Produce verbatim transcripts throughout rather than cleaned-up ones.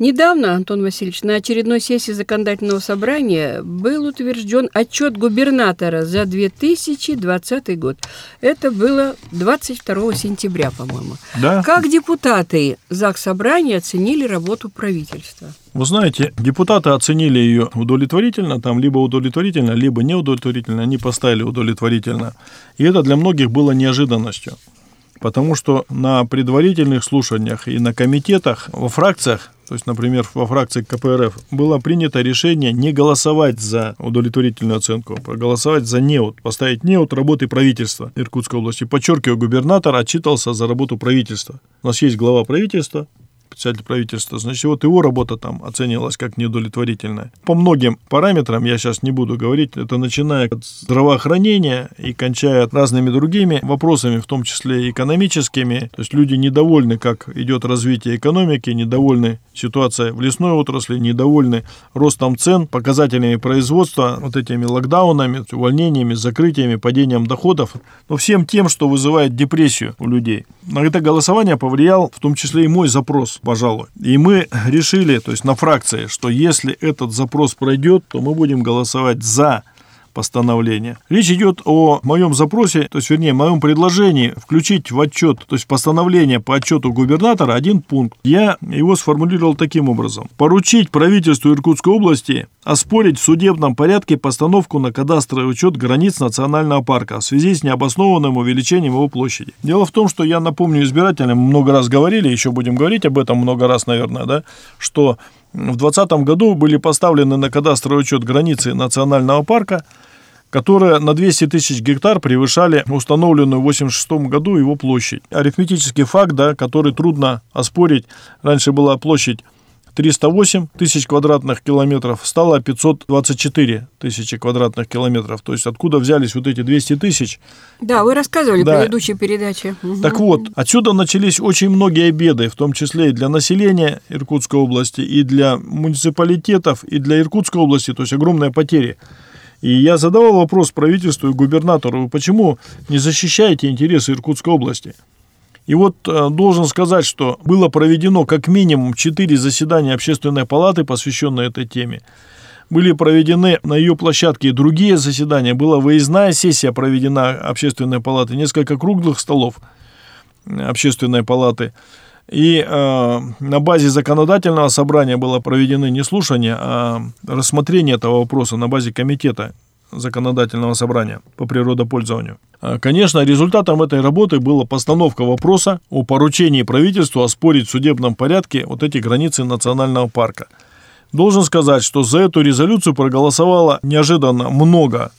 Недавно, Антон Васильевич, на очередной сессии Законодательного собрания был утвержден отчет губернатора за две тысячи двадцатый год. Это было двадцать второго сентября, по-моему. Да. Как депутаты Заксобрания оценили работу правительства? Вы знаете, депутаты оценили ее удовлетворительно, там либо удовлетворительно, либо неудовлетворительно, они поставили удовлетворительно. И это для многих было неожиданностью. Потому что на предварительных слушаниях и на комитетах, во фракциях, то есть, например, во фракции ка пэ эр эф, было принято решение не голосовать за удовлетворительную оценку, а проголосовать за неуд, поставить неуд работы правительства Иркутской области. Подчеркиваю, губернатор отчитался за работу правительства. У нас есть глава правительства, председатель правительства, значит, вот его работа там оценилась как неудовлетворительная. По многим параметрам, я сейчас не буду говорить, это начиная от здравоохранения и кончая разными другими вопросами, в том числе экономическими. То есть люди недовольны, как идет развитие экономики, недовольны ситуацией в лесной отрасли, недовольны ростом цен, показателями производства, вот этими локдаунами, увольнениями, закрытиями, падением доходов, но всем тем, что вызывает депрессию у людей. На это голосование повлиял в том числе и мой запрос, пожалуй. И мы решили, то есть на фракции, что если этот запрос пройдет, то мы будем голосовать за постановление. Речь идет о моем запросе, то есть, вернее, моем предложении включить в отчет, то есть постановление по отчету губернатора, один пункт. Я его сформулировал таким образом. Поручить правительству Иркутской области оспорить в судебном порядке постановку на кадастровый учет границ национального парка в связи с необоснованным увеличением его площади. Дело в том, что я напомню избирателям, много раз говорили, еще будем говорить об этом много раз, наверное, да, что в двадцатом году были поставлены на кадастровый учет границы национального парка, которые на двести тысяч гектар превышали установленную в восемьдесят шестом году его площадь. Арифметический факт, да, который трудно оспорить. Раньше была площадь триста восемь тысяч квадратных километров, стало пятьсот двадцать четыре тысячи квадратных километров. То есть откуда взялись вот эти двести тысяч? Да, вы рассказывали, да, в предыдущей передаче. Так вот, отсюда начались очень многие беды, в том числе и для населения Иркутской области, и для муниципалитетов, и для Иркутской области, то есть огромные потери. И я задавал вопрос правительству и губернатору, почему не защищаете интересы Иркутской области? И вот должен сказать, что было проведено как минимум четыре заседания общественной палаты, посвященные этой теме. Были проведены на ее площадке другие заседания, была выездная сессия проведена общественной палаты, несколько круглых столов общественной палаты. И э, на базе законодательного собрания было проведено не слушание, а рассмотрение этого вопроса на базе комитета законодательного собрания по природопользованию. Конечно, результатом этой работы была постановка вопроса о поручении правительству оспорить в судебном порядке вот эти границы национального парка. Должен сказать, что за эту резолюцию проголосовало неожиданно много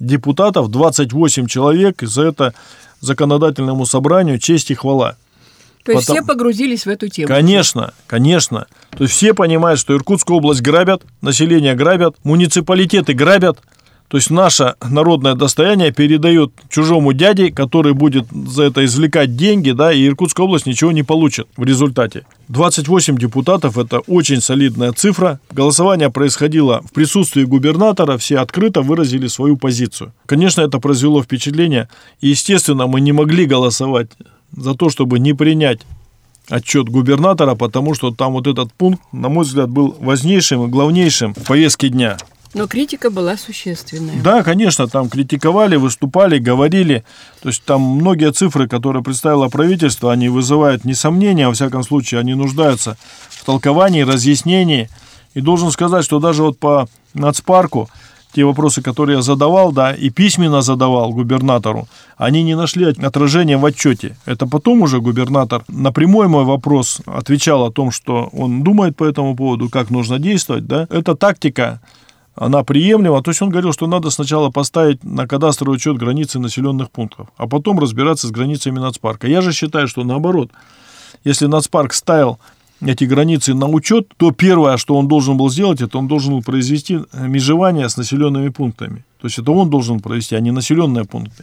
депутатов, двадцать восемь человек, и за это законодательному собранию честь и хвала. То есть Потом... все погрузились в эту тему? Конечно, конечно. То есть все понимают, что Иркутскую область грабят, население грабят, муниципалитеты грабят. То есть наше народное достояние передает чужому дяде, который будет за это извлекать деньги, да, и Иркутская область ничего не получит в результате. двадцать восемь депутатов – это очень солидная цифра. Голосование происходило в присутствии губернатора, все открыто выразили свою позицию. Конечно, это произвело впечатление, и, естественно, мы не могли голосовать за то, чтобы не принять отчет губернатора, потому что там вот этот пункт, на мой взгляд, был важнейшим и главнейшим в повестке дня. Но критика была существенная. Да, конечно, там критиковали, выступали, говорили. То есть там многие цифры, которые представило правительство, они вызывают не сомнения, а во всяком случае они нуждаются в толковании, разъяснении. И должен сказать, что даже вот по нацпарку те вопросы, которые я задавал, да, и письменно задавал губернатору, они не нашли отражения в отчете. Это потом уже губернатор на прямой мой вопрос отвечал о том, что он думает по этому поводу, как нужно действовать, да. Это тактика, она приемлема. То есть он говорил, что надо сначала поставить на кадастровый учет границы населенных пунктов, а потом разбираться с границами нацпарка. Я же считаю, что наоборот, если нацпарк ставил эти границы на учет, то первое, что он должен был сделать, это он должен был произвести межевание с населенными пунктами. То есть это он должен провести, а не населенные пункты.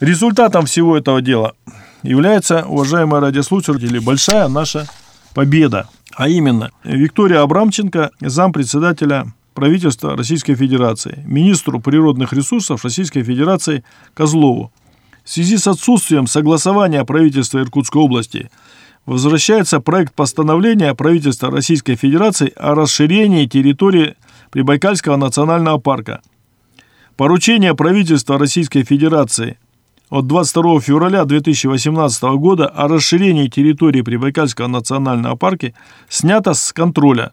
Результатом всего этого дела является, уважаемые радиослушатели, большая наша победа. А именно, Виктория Абрамченко, зампредседателя правительства Российской Федерации, министру природных ресурсов Российской Федерации Козлову, в связи с отсутствием согласования правительства Иркутской области возвращается проект постановления правительства Российской Федерации о расширении территории Прибайкальского национального парка. Поручение правительства Российской Федерации от двадцать второго февраля две тысячи восемнадцатого года о расширении территории Прибайкальского национального парка снято с контроля.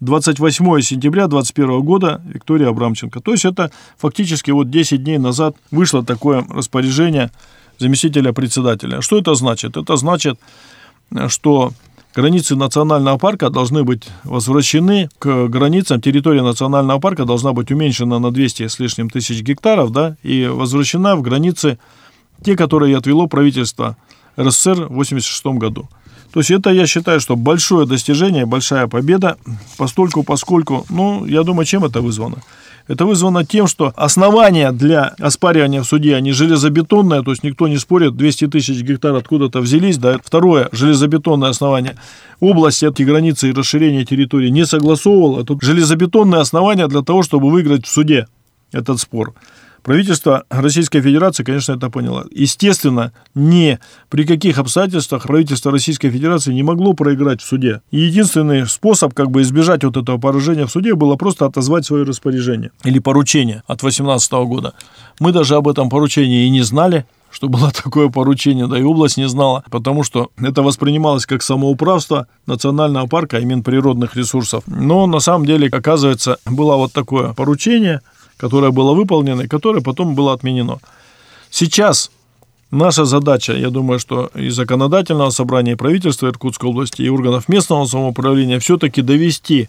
двадцать восьмого сентября две тысячи двадцать первого года Виктория Абрамченко. То есть это фактически вот десять дней назад вышло такое распоряжение заместителя председателя. Что это значит? Это значит, что границы национального парка должны быть возвращены к границам. Территория национального парка должна быть уменьшена на двести с лишним тысяч гектаров, да, и возвращена в границы те, которые отвело правительство эр эс эс эР в восемьдесят шестом году. То есть это, я считаю, что большое достижение, большая победа, постольку, поскольку, ну, я думаю, чем это вызвано? Это вызвано тем, что основания для оспаривания в суде, они железобетонные, то есть никто не спорит, двести тысяч гектар откуда-то взялись, да. Второе, железобетонное основание. Область этой границы и расширение территории не согласовывала. Это железобетонное основание для того, чтобы выиграть в суде этот спор. Правительство Российской Федерации, конечно, это поняло. Естественно, ни при каких обстоятельствах правительство Российской Федерации не могло проиграть в суде. И единственный способ как бы избежать вот этого поражения в суде было просто отозвать свое распоряжение или поручение от две тысячи восемнадцатого года. Мы даже об этом поручении и не знали, что было такое поручение, да и область не знала, потому что это воспринималось как самоуправство национального парка и Минприродных ресурсов. Но на самом деле, оказывается, было вот такое поручение, которое было выполнено и которое потом было отменено. Сейчас наша задача, я думаю, что и Законодательного собрания, и правительства Иркутской области, и органов местного самоуправления все-таки довести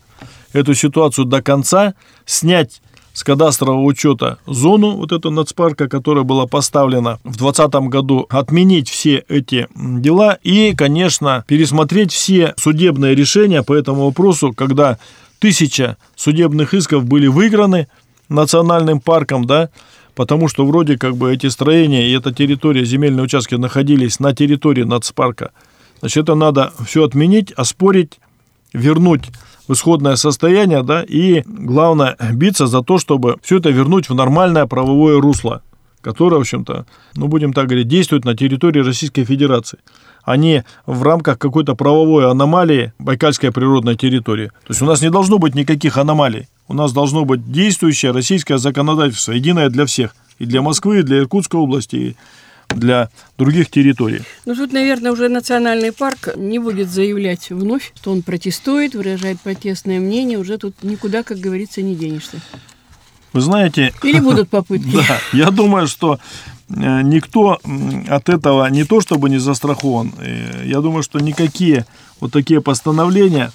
эту ситуацию до конца, снять с кадастрового учета зону вот этого нацпарка, которая была поставлена в двадцатом году, отменить все эти дела и, конечно, пересмотреть все судебные решения по этому вопросу, когда тысяча судебных исков были выиграны национальным парком, да, потому что вроде как бы эти строения и эта территория, земельные участки находились на территории нацпарка. Значит, это надо все отменить, оспорить, вернуть в исходное состояние, да, и главное биться за то, чтобы все это вернуть в нормальное правовое русло, которое, в общем-то, ну, будем так говорить, действует на территории Российской Федерации, а не в рамках какой-то правовой аномалии Байкальской природной территории. То есть у нас не должно быть никаких аномалий. У нас должно быть действующее российское законодательство, единое для всех, и для Москвы, и для Иркутской области, и для других территорий. Ну, тут, наверное, уже национальный парк не будет заявлять вновь, что он протестует, выражает протестное мнение, уже тут никуда, как говорится, не денешься. Вы знаете... Или будут попытки. Да, я думаю, что никто от этого не то чтобы не застрахован. Я думаю, что никакие вот такие постановления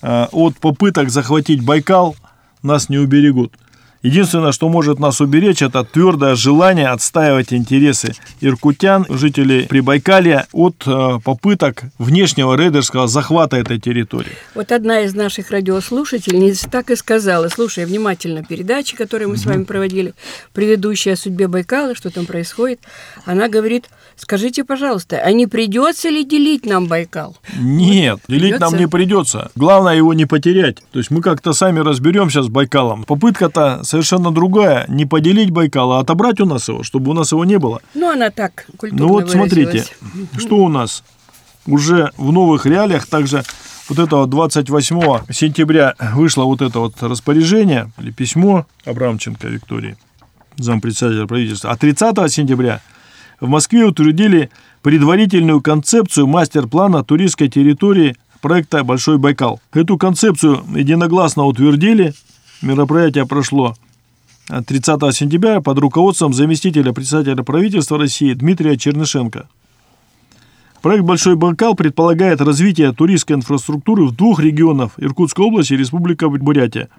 от попыток захватить Байкал нас не уберегут. Единственное, что может нас уберечь, это твердое желание отстаивать интересы иркутян, жителей Прибайкалья, от попыток внешнего рейдерского захвата этой территории. Вот одна из наших радиослушательниц так и сказала, слушая внимательно передачи, которые мы с вами проводили, предыдущие о судьбе Байкала, что там происходит, она говорит, скажите, пожалуйста, а не придется ли делить нам Байкал? Нет, вот, делить придется? Нам не придется. Главное его не потерять. То есть мы как-то сами разберемся с Байкалом. Попытка-то совершенно другая. Не поделить Байкал, а отобрать у нас его, чтобы у нас его не было. Ну, она так культурно выразилась. Ну, вот смотрите, что у нас уже в новых реалиях. Также вот этого двадцать восьмого сентября вышло вот это вот распоряжение или письмо Абрамченко Виктории, зампредседателя правительства. А тридцатого сентября в Москве утвердили предварительную концепцию мастер-плана туристской территории проекта «Большой Байкал». Эту концепцию единогласно утвердили. Мероприятие прошло тридцатого сентября под руководством заместителя председателя правительства России Дмитрия Чернышенко. Проект «Большой Байкал» предполагает развитие туристской инфраструктуры в двух регионах – Иркутской области и Республика Бурятия.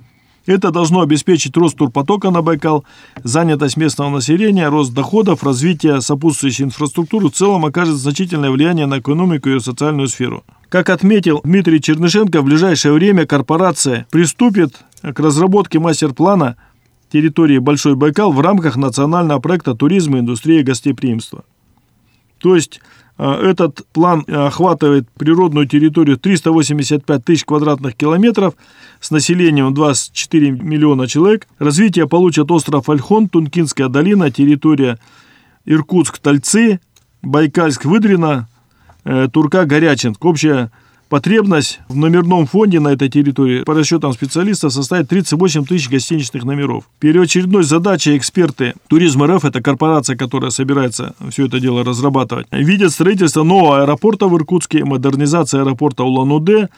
Это должно обеспечить рост турпотока на Байкал, занятость местного населения, рост доходов, развитие сопутствующей инфраструктуры в целом окажет значительное влияние на экономику и социальную сферу. Как отметил Дмитрий Чернышенко, в ближайшее время корпорация приступит к разработке мастер-плана территории Большой Байкал в рамках национального проекта туризма, индустрии и гостеприимства. То есть этот план охватывает природную территорию триста восемьдесят пять тысяч квадратных километров с населением двадцать четыре миллиона человек. Развитие получат остров Ольхон, Тункинская долина, территория Иркутск-Тальцы, Байкальск-Выдрина, Турка-Горячинск. Общая потребность в номерном фонде на этой территории по расчетам специалистов составит тридцать восемь тысяч гостиничных номеров. Первоочередной задачей эксперты «Туризм РФ», это корпорация, которая собирается все это дело разрабатывать, видят строительство нового аэропорта в Иркутске, модернизация аэропорта Улан-Удэ.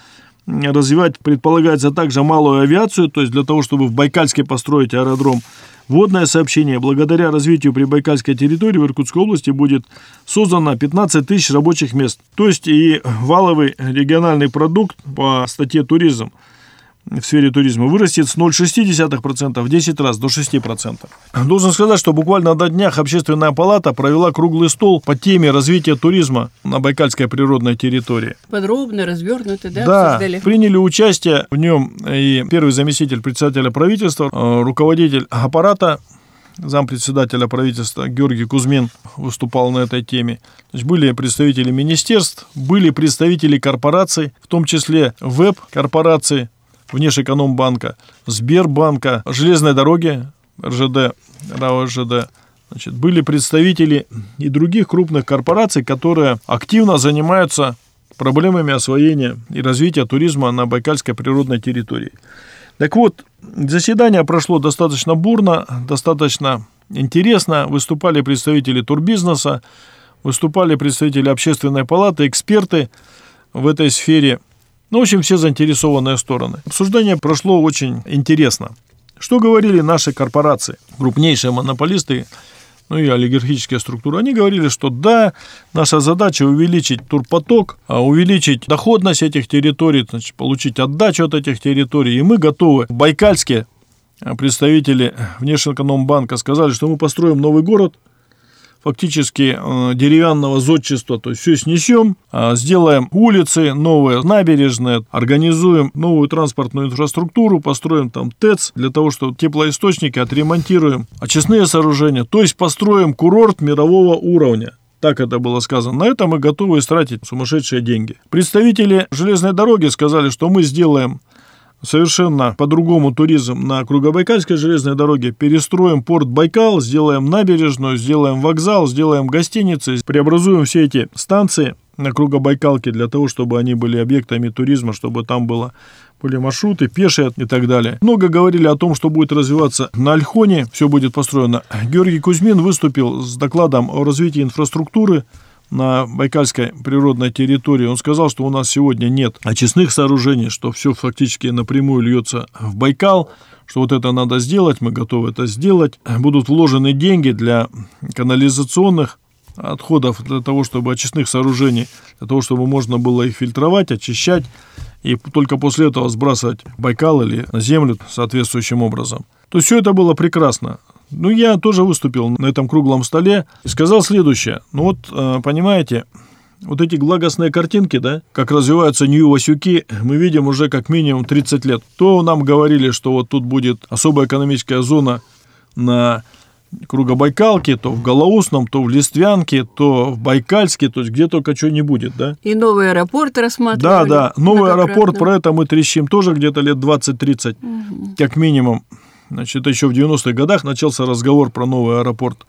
Развивать предполагается также малую авиацию, то есть для того, чтобы в Байкальске построить аэродром. Водное сообщение. Благодаря развитию прибайкальской территории в Иркутской области будет создано пятнадцать тысяч рабочих мест. То есть и валовый региональный продукт по статье «Туризм» в сфере туризма вырастет с ноль целых шесть десятых процента в десять раз до шести процентов. Должен сказать, что буквально на днях Общественная палата провела круглый стол по теме развития туризма на Байкальской природной территории. Подробно, развернуто, да, да обсуждали? Да, приняли участие в нем и первый заместитель председателя правительства, руководитель аппарата, зампредседателя правительства Георгий Кузьмин выступал на этой теме. То есть были представители министерств, были представители корпораций, в том числе веб-корпораций, Внешэкономбанка, Сбербанка, железной дороги, РЖД, РЖД. Значит, были представители и других крупных корпораций, которые активно занимаются проблемами освоения и развития туризма на Байкальской природной территории. Так вот, заседание прошло достаточно бурно, достаточно интересно. Выступали представители турбизнеса, выступали представители Общественной палаты, эксперты в этой сфере. Ну, в общем, все заинтересованные стороны. Обсуждение прошло очень интересно. Что говорили наши корпорации, крупнейшие монополисты, ну и олигархические структуры? Они говорили, что да, наша задача увеличить турпоток, увеличить доходность этих территорий, значит, получить отдачу от этих территорий. И мы готовы. В Байкальске представители Внешэкономбанка сказали, что мы построим новый город, фактически деревянного зодчества, то есть все снесем, сделаем улицы новые, набережные, организуем новую транспортную инфраструктуру, построим там ТЭЦ для того, чтобы теплоисточники отремонтируем, очистные сооружения, то есть построим курорт мирового уровня. Так это было сказано. На это мы готовы тратить сумасшедшие деньги. Представители железной дороги сказали, что мы сделаем совершенно по-другому туризм на Кругобайкальской железной дороге. Перестроим порт Байкал, сделаем набережную, сделаем вокзал, сделаем гостиницы. Преобразуем все эти станции на Кругобайкалке для того, чтобы они были объектами туризма, чтобы там было, были маршруты, пешие и так далее. Много говорили о том, что будет развиваться на Ольхоне, все будет построено. Георгий Кузьмин выступил с докладом о развитии инфраструктуры на Байкальской природной территории. Он сказал, что у нас сегодня нет очистных сооружений, что все фактически напрямую льется в Байкал, что вот это надо сделать, мы готовы это сделать. Будут вложены деньги для канализационных отходов, для того, чтобы очистных сооружений, для того, чтобы можно было их фильтровать, очищать, и только после этого сбрасывать в Байкал или на землю соответствующим образом. То есть все это было прекрасно. Ну, я тоже выступил на этом круглом столе и сказал следующее. Ну, вот, понимаете, вот эти благостные картинки, да, как развиваются Нью-Васюки, мы видим уже как минимум тридцать лет. То нам говорили, что вот тут будет особая экономическая зона на Кругобайкалке, то в Голоустном, то в Листвянке, то в Байкальске, то есть где только что не будет, да? И новый аэропорт рассматривали. Да, да, новый аэропорт, про это мы трещим тоже где-то лет двадцать-тридцать, угу. Как минимум. Значит, еще в девяностых годах начался разговор про новый аэропорт.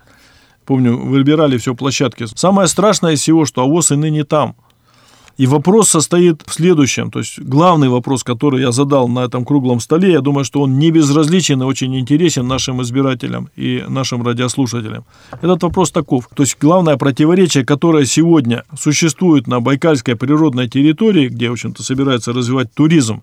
Помню, выбирали все площадки. Самое страшное из всего, что авось и ныне там. И вопрос состоит в следующем. То есть главный вопрос, который я задал на этом круглом столе, я думаю, что он не безразличен и очень интересен нашим избирателям и нашим радиослушателям. Этот вопрос таков. То есть главное противоречие, которое сегодня существует на Байкальской природной территории, где, в общем-то, собирается развивать туризм,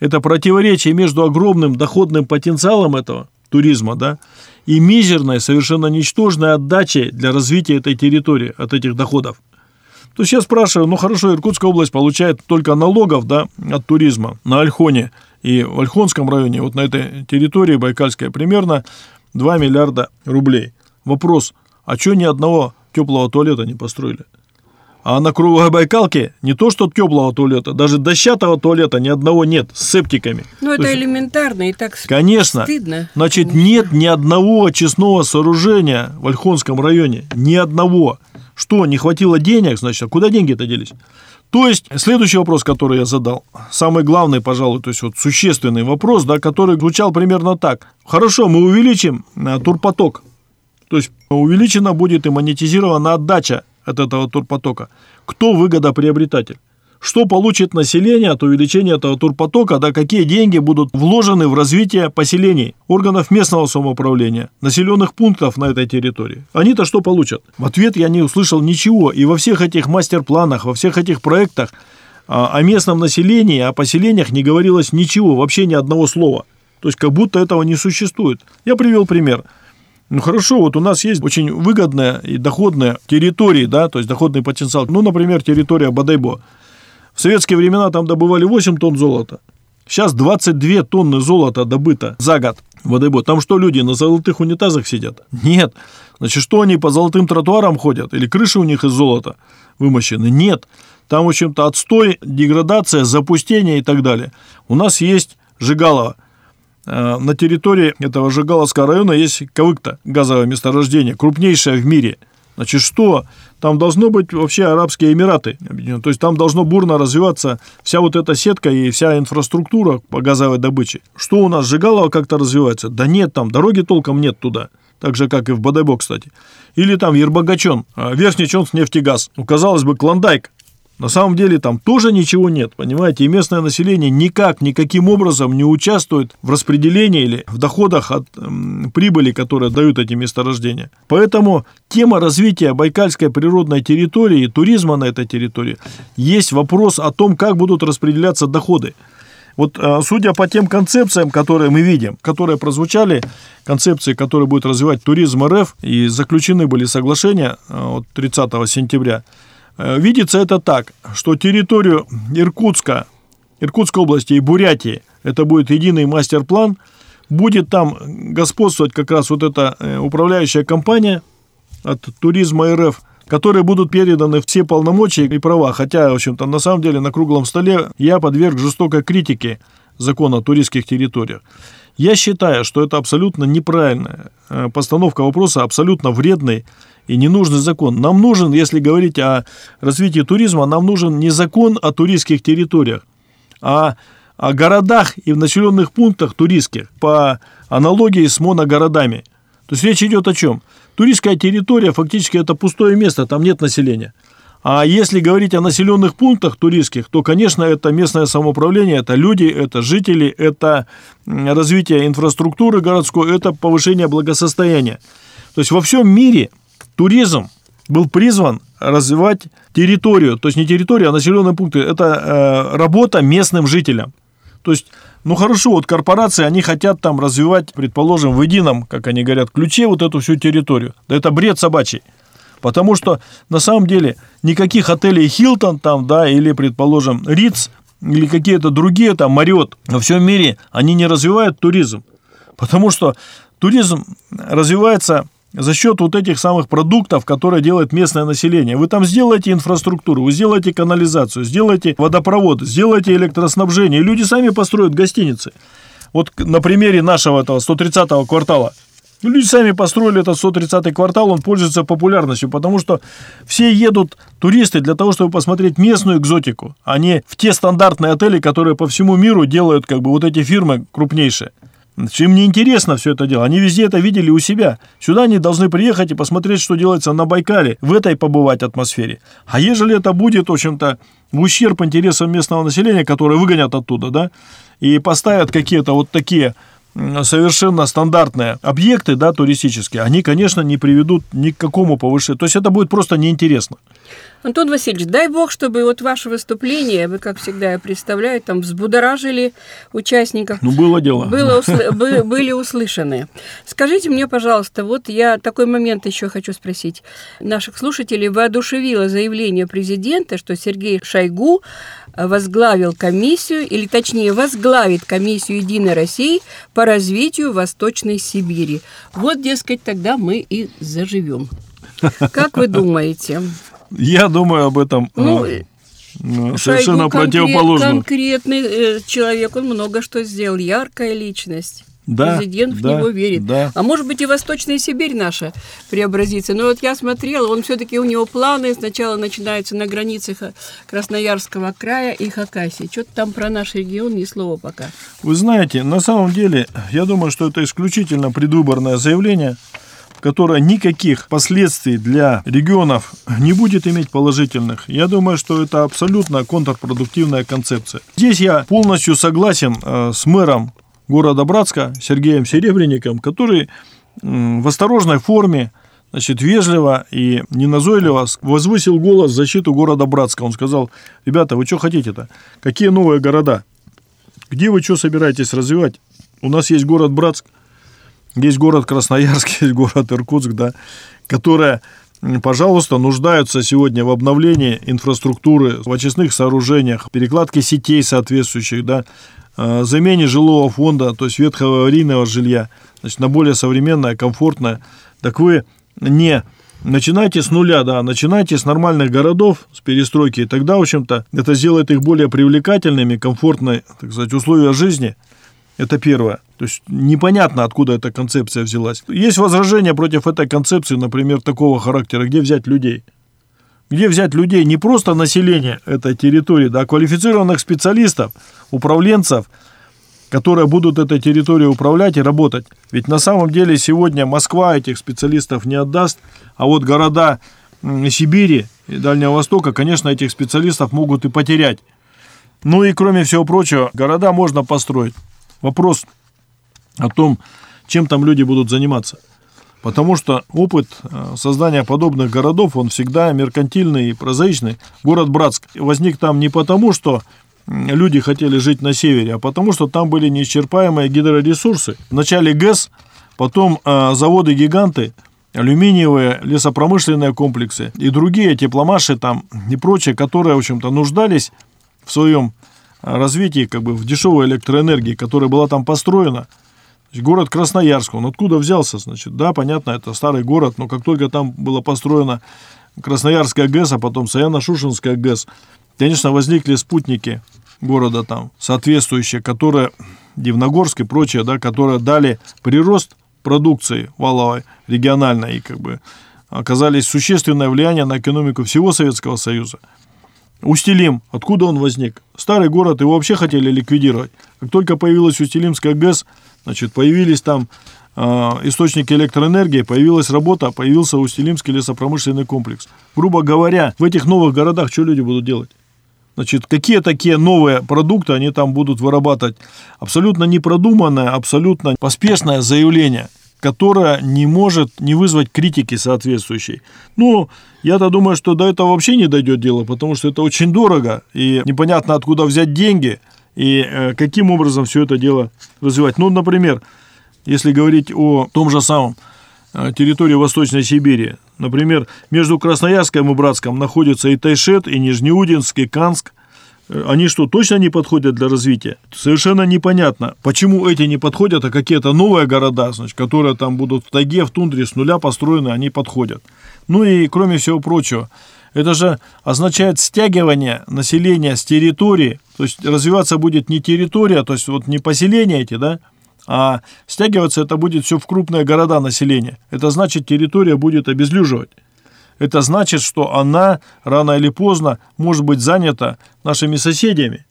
это противоречие между огромным доходным потенциалом этого туризма, да, и мизерной, совершенно ничтожной отдачей для развития этой территории от этих доходов. То есть я спрашиваю, ну хорошо, Иркутская область получает только налогов, да, от туризма на Ольхоне и в Ольхонском районе, вот на этой территории Байкальской, примерно два миллиарда рублей. Вопрос, а что ни одного теплого туалета не построили? А на Кругобайкалке не то, что теплого туалета, даже дощатого туалета ни одного нет с септиками. Ну, это есть, элементарно и так конечно, стыдно. Значит, конечно, нет ни одного очистного сооружения в Ольхонском районе, ни одного. Что, не хватило денег, значит, а куда деньги-то делись? То есть, следующий вопрос, который я задал, самый главный, пожалуй, то есть вот существенный вопрос, да, который звучал примерно так. Хорошо, мы увеличим турпоток, то есть увеличена будет и монетизирована отдача от этого турпотока? Кто выгодоприобретатель? Что получит население от увеличения этого турпотока, да какие деньги будут вложены в развитие поселений, органов местного самоуправления, населенных пунктов на этой территории? Они-то что получат? В ответ я не услышал ничего. И во всех этих мастер-планах, во всех этих проектах о местном населении, о поселениях не говорилось ничего, вообще ни одного слова. То есть как будто этого не существует. Я привел пример. Ну хорошо, вот у нас есть очень выгодная и доходная территория, да, то есть доходный потенциал. Ну, например, территория Бодайбо. В советские времена там добывали восемь тонн золота. Сейчас двадцать две тонны золота добыто за год в Бодайбо. Там что, люди на золотых унитазах сидят? Нет. Значит, что они по золотым тротуарам ходят? Или крыши у них из золота вымощены? Нет. Там, в общем-то, отстой, деградация, запустение и так далее. У нас есть Жигалово. На территории этого Жигаловского района есть Кавыкта, газовое месторождение, крупнейшее в мире. Значит, что? Там должно быть вообще Арабские Эмираты. То есть там должно бурно развиваться вся вот эта сетка и вся инфраструктура по газовой добыче. Что у нас, Жигалово как-то развивается? Да нет, там дороги толком нет туда. Так же, как и в Бодайбо, кстати. Или там Ербогачон, Верхний Чонс, нефтегаз. Ну, казалось бы, Клондайк. На самом деле там тоже ничего нет, понимаете, и местное население никак, никаким образом не участвует в распределении или в доходах от эм, прибыли, которые дают эти месторождения. Поэтому тема развития байкальской природной территории, туризма на этой территории, есть вопрос о том, как будут распределяться доходы. Вот судя по тем концепциям, которые мы видим, которые прозвучали, концепции, которые будет развивать Туризм РФ, и заключены были соглашения от тридцатого сентября, видится это так, что территорию Иркутска, Иркутской области и Бурятии, это будет единый мастер-план, будет там господствовать как раз вот эта управляющая компания от Туризма РФ, которые будут переданы все полномочия и права. Хотя, в общем-то, на самом деле на круглом столе я подверг жестокой критике закона о туристских территориях. Я считаю, что это абсолютно неправильная постановка вопроса, абсолютно вредный и ненужный закон. Нам нужен, если говорить о развитии туризма, нам нужен не закон о туристских территориях, а о городах и в населенных пунктах туристских, по аналогии с моногородами. То есть речь идет о чем? Туристская территория фактически это пустое место, там нет населения. А если говорить о населенных пунктах туристских, то, конечно, это местное самоуправление, это люди, это жители, это развитие инфраструктуры городской, это повышение благосостояния. То есть во всем мире туризм был призван развивать территорию, то есть не территорию, а населенные пункты. Это э, работа местным жителям. То есть, ну хорошо, вот корпорации, они хотят там развивать, предположим, в едином, как они говорят, ключе вот эту всю территорию. Да это бред собачий. Потому что, на самом деле, никаких отелей «Хилтон» там, да, или, предположим, «Риц», или какие-то другие, там, «Мариот» во всем мире, они не развивают туризм. Потому что туризм развивается за счет вот этих самых продуктов, которые делает местное население. Вы там сделаете инфраструктуру, вы сделаете канализацию, сделаете водопровод, сделаете электроснабжение, и люди сами построят гостиницы. Вот на примере нашего этого сто тридцатого квартала. Люди сами построили этот сто тридцатый квартал, он пользуется популярностью, потому что все едут, туристы, для того, чтобы посмотреть местную экзотику, а не в те стандартные отели, которые по всему миру делают как бы вот эти фирмы крупнейшие. Им не интересно все это дело, они везде это видели у себя. Сюда они должны приехать и посмотреть, что делается на Байкале, в этой побывать атмосфере. А ежели это будет, в общем-то, в ущерб интересам местного населения, которые выгонят оттуда, да, и поставят какие-то вот такие совершенно стандартные объекты, да, туристические, они, конечно, не приведут ни к какому повышению. То есть это будет просто неинтересно. Антон Васильевич, дай бог, чтобы вот ваше выступление, вы, как всегда, я представляю, там взбудоражили участников. Ну, было дело. Было усл- бы, были услышаны. Скажите мне, пожалуйста, вот я такой момент еще хочу спросить наших слушателей. Воодушевило заявление президента, что Сергей Шойгу возглавил комиссию, или точнее возглавит комиссию «Единой России» по развитию Восточной Сибири. Вот, дескать, тогда мы и заживем. Как вы думаете? Я думаю об этом ну, совершенно противоположно. Конкретный человек, он много что сделал, яркая личность. Да, президент да, в него верит. Да. А может быть, и Восточная Сибирь наша преобразится. Но вот я смотрела, он все-таки у него планы сначала начинаются на границах Красноярского края и Хакасии. Что-то там про наш регион ни слова пока. Вы знаете, на самом деле, я думаю, что это исключительно предвыборное заявление. которая никаких последствий для регионов не будет иметь положительных, я думаю, что это абсолютно контрпродуктивная концепция. Здесь я полностью согласен с мэром города Братска Сергеем Серебренником, который в осторожной форме, значит, вежливо и неназойливо возвысил голос в защиту города Братска. Он сказал: ребята, вы что хотите-то? Какие новые города? Где вы что собираетесь развивать? У нас есть город Братск, есть город Красноярск, есть город Иркутск, да, которые, пожалуйста, нуждаются сегодня в обновлении инфраструктуры, в очистных сооружениях, перекладке сетей соответствующих, да, замене жилого фонда, то есть ветхого аварийного жилья, значит, на более современное, комфортное. Так вы не начинайте с нуля, да, начинайте с нормальных городов, с перестройки, и тогда, в общем-то, это сделает их более привлекательными, комфортные, так сказать, условия жизни. Это первое. То есть непонятно, откуда эта концепция взялась. Есть возражения против этой концепции, например, такого характера: где взять людей? Где взять людей, не просто население этой территории, да, а квалифицированных специалистов, управленцев, которые будут этой территорией управлять и работать. Ведь на самом деле сегодня Москва этих специалистов не отдаст, а вот города Сибири и Дальнего Востока, конечно, этих специалистов могут и потерять. Ну и кроме всего прочего, города можно построить. Вопрос о том, чем там люди будут заниматься. Потому что опыт создания подобных городов, он всегда меркантильный и прозаичный. Город Братск возник там не потому, что люди хотели жить на севере, а потому что там были неисчерпаемые гидроресурсы. Вначале ГЭС, потом заводы-гиганты, алюминиевые, лесопромышленные комплексы и другие тепломаши там и прочее, которые, в общем-то, нуждались в своем развитии, как бы, в дешевой электроэнергии, которая была там построена. Город Красноярск, он откуда взялся, значит, да, понятно, это старый город, но как только там была построена Красноярская ГЭС, а потом Саяно-Шушенская ГЭС, конечно, возникли спутники города там соответствующие, которые, Дивногорск и прочее, да, которые дали прирост продукции валовой, региональной, и как бы оказались существенное влияние на экономику всего Советского Союза. Устилим, откуда он возник? Старый город, его вообще хотели ликвидировать. Как только появилась Устилимская ГЭС, значит, появились там э, источники электроэнергии, появилась работа, появился Устилимский лесопромышленный комплекс. Грубо говоря, в этих новых городах что люди будут делать? Значит, какие такие новые продукты они там будут вырабатывать? Абсолютно непродуманное, абсолютно поспешное заявление, которая не может не вызвать критики соответствующей. Ну, я-то думаю, что до этого вообще не дойдет дело, потому что это очень дорого, и непонятно, откуда взять деньги, и каким образом все это дело развивать. Ну, например, если говорить о том же самом территории Восточной Сибири, например, между Красноярском и Братском находятся и Тайшет, и Нижнеудинск, и Канск. Они что, точно не подходят для развития? Совершенно непонятно, почему эти не подходят, а какие-то новые города, значит, которые там будут в тайге, в тундре, с нуля построены, они подходят. Ну и кроме всего прочего, это же означает стягивание населения с территории, то есть развиваться будет не территория, то есть вот не поселения эти, да, а стягиваться это будет все в крупные города населения. Это значит, территория будет обезлюживать. Это значит, что она рано или поздно может быть занята нашими соседями.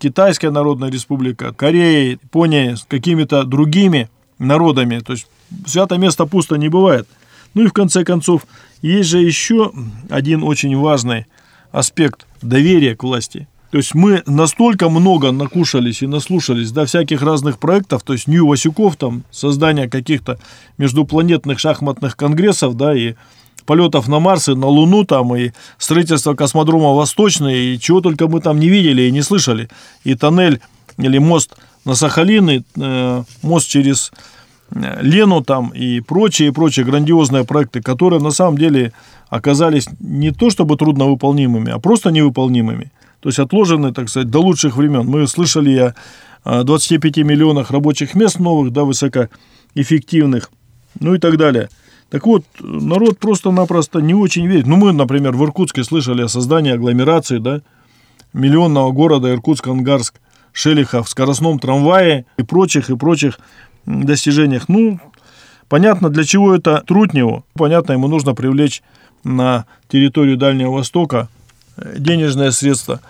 Китайская Народная Республика, Корея, Япония, какими-то другими народами. То есть свято место пусто не бывает. Ну и в конце концов, есть же еще один очень важный аспект — доверия к власти. То есть мы настолько много накушались и наслушались, да, всяких разных проектов, то есть Нью-Васюков, там, создание каких-то междупланетных шахматных конгрессов, да, и полетов на Марс и на Луну, там, и строительство космодрома Восточный, и чего только мы там не видели и не слышали. И тоннель или мост на Сахалин, и э, мост через Лену, там, и прочие, прочие грандиозные проекты, которые на самом деле оказались не то чтобы трудновыполнимыми, а просто невыполнимыми. То есть отложены, так сказать, до лучших времен. Мы слышали о двадцати пяти миллионах рабочих мест новых, да, высокоэффективных, ну и так далее. Так вот, народ просто-напросто не очень верит. Ну, мы, например, в Иркутске слышали о создании агломерации, да, миллионного города Иркутск-Ангарск, Шелихов, скоростном трамвае и прочих, и прочих достижениях. Ну, понятно, для чего это Трутневу. Понятно, ему нужно привлечь на территорию Дальнего Востока денежные средства.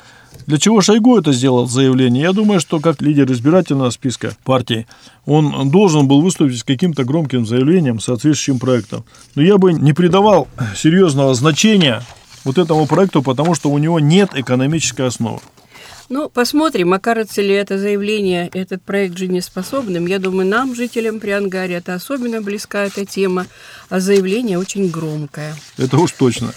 Для чего Шойгу это сделал заявление? Я думаю, что как лидер избирательного списка партии, он должен был выступить с каким-то громким заявлением, соответствующим проектом. Но я бы не придавал серьезного значения вот этому проекту, потому что у него нет экономической основы. Ну, посмотрим, окажется ли это заявление, этот проект жизнеспособным. Я думаю, нам, жителям Приангария, это особенно близка эта тема, а заявление очень громкое. Это уж точно.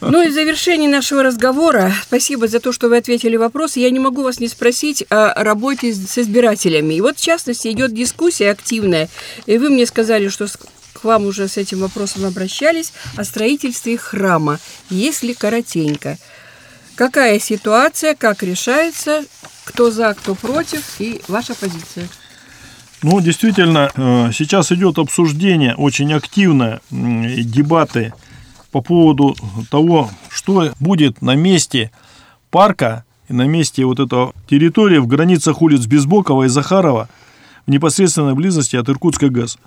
Ну и в завершении нашего разговора, спасибо за то, что вы ответили вопрос. Я не могу вас не спросить о работе с избирателями. И вот, в частности, идет дискуссия активная, и вы мне сказали, что... к вам уже с этим вопросом обращались, о строительстве храма, если коротенько. Какая ситуация, как решается, кто за, кто против и ваша позиция? Ну, действительно, сейчас идет обсуждение очень активное, дебаты по поводу того, что будет на месте парка и на месте вот этой территории в границах улиц Безбокова и Захарова в непосредственной близости от Иркутской ГЭС.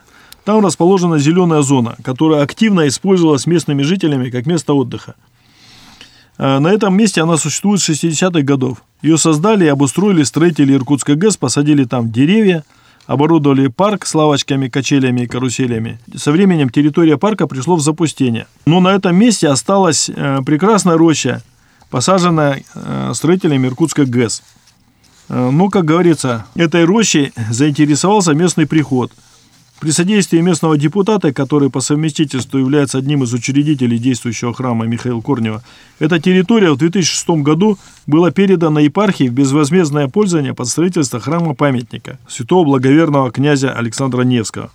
Там расположена зеленая зона, которая активно использовалась местными жителями как место отдыха. На этом месте она существует с шестидесятых годов. Ее создали и обустроили строители Иркутской ГЭС, посадили там деревья, оборудовали парк с лавочками, качелями и каруселями. Со временем территория парка пришла в запустение. Но на этом месте осталась прекрасная роща, посаженная строителями Иркутской ГЭС. Но, как говорится, этой рощей заинтересовался местный приход. При содействии местного депутата, который по совместительству является одним из учредителей действующего храма Михаила Корнева, эта территория в две тысячи шестом году была передана епархии в безвозмездное пользование под строительство храма-памятника святого благоверного князя Александра Невского.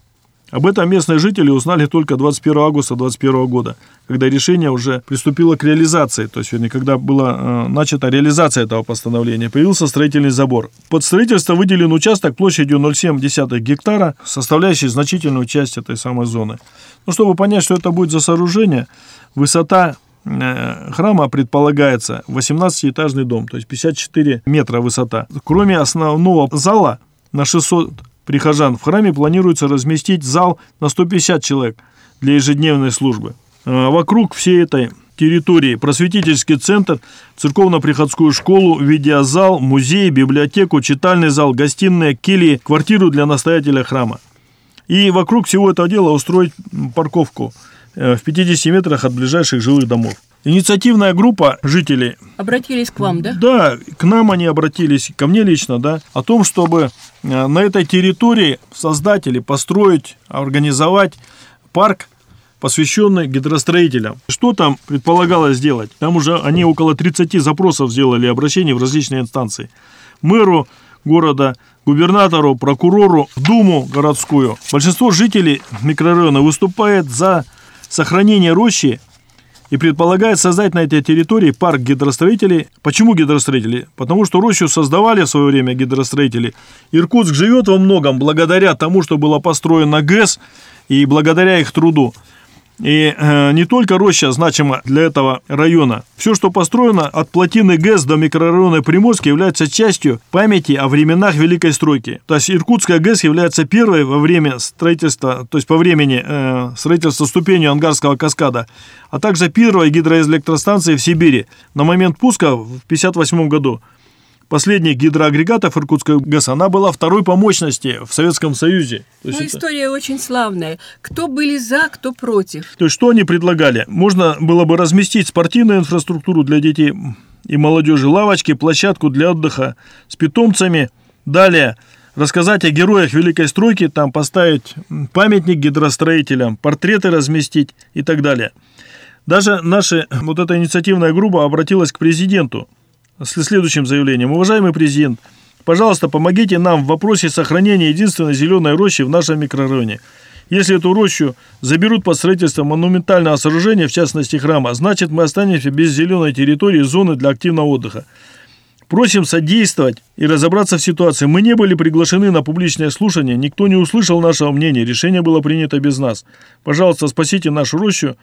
Об этом местные жители узнали только двадцать первого августа две тысячи двадцать первого года, когда решение уже приступило к реализации, то есть, вернее, когда была э, начата реализация этого постановления, появился строительный забор. Под строительство выделен участок площадью ноль целых семь десятых гектара, составляющий значительную часть этой самой зоны. Ну, чтобы понять, что это будет за сооружение, высота э, храма предполагается восемнадцатиэтажный дом, то есть пятьдесят четыре метра высота. Кроме основного зала на шестьсот прихожан в храме планируется разместить зал на сто пятьдесят человек для ежедневной службы. Вокруг всей этой территории просветительский центр, церковно-приходскую школу, видеозал, музей, библиотеку, читальный зал, гостиные, кельи, квартиру для настоятеля храма. И вокруг всего этого дела устроить парковку в пятидесяти метрах от ближайших жилых домов. Инициативная группа жителей... Обратились к вам, да? Да, к нам они обратились, ко мне лично, да, о том, чтобы на этой территории создать или построить, организовать парк, посвященный гидростроителям. Что там предполагалось сделать? Там уже они около тридцати запросов сделали, обращений в различные инстанции. Мэру города, губернатору, прокурору, в Думу городскую. Большинство жителей микрорайона выступает за сохранение рощи и предполагает создать на этой территории парк гидростроителей. Почему гидростроители? Потому что рощу создавали в свое время гидростроители. Иркутск живет во многом благодаря тому, что была построена ГЭС и благодаря их труду. И э, не только роща значима для этого района. Все, что построено от плотины ГЭС до микрорайона Приморский, является частью памяти о временах Великой Стройки. То есть Иркутская ГЭС является первой во время строительства, то есть по времени э, строительства ступенью Ангарского каскада, а также первой гидроэлектростанции в Сибири на момент пуска в тысяча девятьсот пятьдесят восьмом году. Последних гидроагрегатов Иркутской ГЭС, она была второй по мощности в Советском Союзе. Ну, это... история очень славная. Кто были за, кто против. То есть, что они предлагали? Можно было бы разместить спортивную инфраструктуру для детей и молодежи, лавочки, площадку для отдыха с питомцами. Далее, рассказать о героях Великой Стройки, там поставить памятник гидростроителям, портреты разместить и так далее. Даже наша вот эта инициативная группа обратилась к президенту с следующим заявлением. Уважаемый президент, пожалуйста, помогите нам в вопросе сохранения единственной зеленой рощи в нашем микрорайоне. Если эту рощу заберут под строительство монументального сооружения, в частности храма, значит мы останемся без зеленой территории и зоны для активного отдыха. Просим содействовать и разобраться в ситуации. Мы не были приглашены на публичное слушание, никто не услышал нашего мнения, решение было принято без нас. Пожалуйста, спасите нашу рощу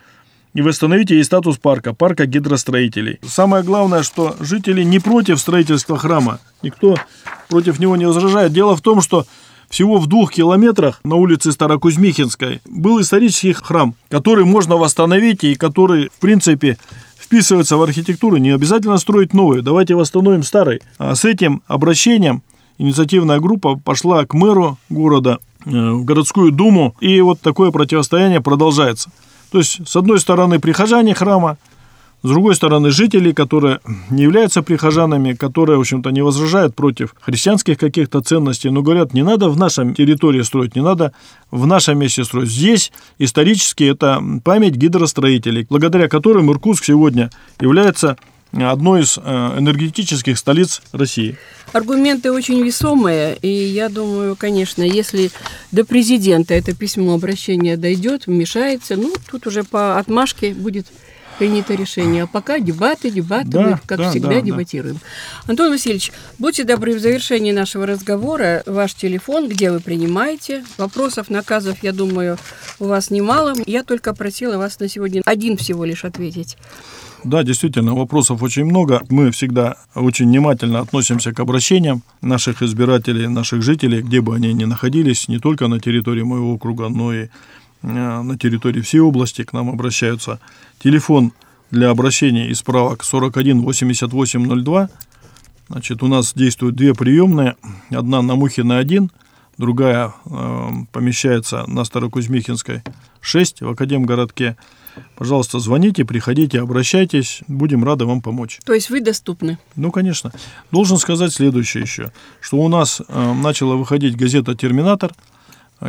и восстановите ей статус парка, парка гидростроителей. Самое главное, что жители не против строительства храма. Никто против него не возражает. Дело в том, что всего в двух километрах на улице Старокузьмихинской был исторический храм, который можно восстановить и который, в принципе, в вписывается в архитектуру, не обязательно строить новые, давайте восстановим старые. А с этим обращением инициативная группа пошла к мэру города, в городскую думу, и вот такое противостояние продолжается. То есть, с одной стороны, прихожане храма, с другой стороны, жители, которые не являются прихожанами, которые, в общем-то, не возражают против христианских каких-то ценностей, но говорят, не надо в нашей территории строить, не надо в нашем месте строить. Здесь исторически это память гидростроителей, благодаря которым Иркутск сегодня является одной из энергетических столиц России. Аргументы очень весомые, и я думаю, конечно, если до президента это письмо обращение дойдет, вмешается, ну, тут уже по отмашке будет принято решение. А пока дебаты, дебаты, да, мы, как да, всегда, да, дебатируем. Да. Антон Васильевич, будьте добры, в завершении нашего разговора ваш телефон, где вы принимаете. Вопросов, наказов, я думаю, у вас немало. Я только просила вас на сегодня один всего лишь ответить. Да, действительно, вопросов очень много. Мы всегда очень внимательно относимся к обращениям наших избирателей, наших жителей, где бы они ни находились, не только на территории моего округа, но и на территории всей области к нам обращаются. Телефон для обращения и справок сорок один восемьдесят восемь ноль два. Значит, у нас действуют две приемные. Одна на Мухина один, другая э, помещается на Старокузьмихинской шесть в Академгородке. Пожалуйста, звоните, приходите, обращайтесь, будем рады вам помочь. То есть вы доступны? Ну, конечно. Должен сказать следующее еще, что у нас э, начала выходить газета «Терминатор».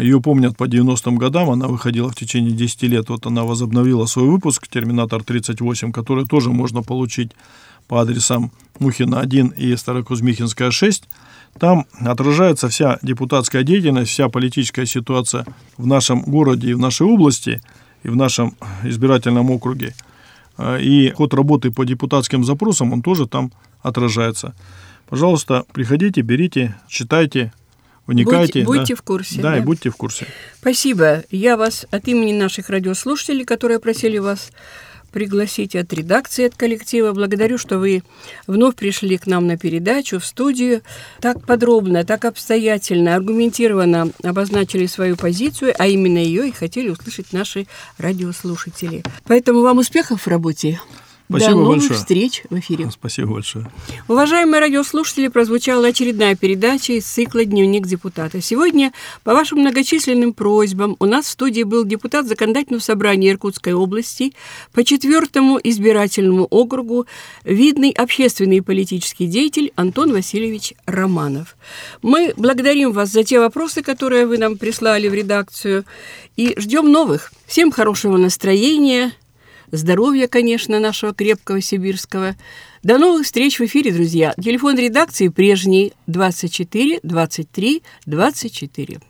Ее помнят по девяностым годам, она выходила в течение десяти лет, вот она возобновила свой выпуск «Терминатор тридцать восемь», который тоже можно получить по адресам Мухина один и Старокузьмихинская шесть. Там отражается вся депутатская деятельность, вся политическая ситуация в нашем городе и в нашей области, и в нашем избирательном округе. И ход работы по депутатским запросам, он тоже там отражается. Пожалуйста, приходите, берите, читайте. Уникайте, будьте, будьте да. в курсе. Да, да, и будьте в курсе. Спасибо. Я вас от имени наших радиослушателей, которые просили вас пригласить, от редакции, от коллектива, благодарю, что вы вновь пришли к нам на передачу, в студию. Так подробно, так обстоятельно, аргументированно обозначили свою позицию, а именно ее и хотели услышать наши радиослушатели. Поэтому вам успехов в работе. Спасибо большое. До новых встреч в эфире. Спасибо большое. Уважаемые радиослушатели, прозвучала очередная передача из цикла «Дневник депутата». Сегодня, по вашим многочисленным просьбам, у нас в студии был депутат Законодательного собрания Иркутской области по четвертому избирательному округу, видный общественный и политический деятель Антон Васильевич Романов. Мы благодарим вас за те вопросы, которые вы нам прислали в редакцию, и ждем новых. Всем хорошего настроения. Здоровья, конечно, нашего крепкого сибирского. До новых встреч в эфире, друзья. Телефон редакции прежний двадцать четыре двадцать три двадцать четыре.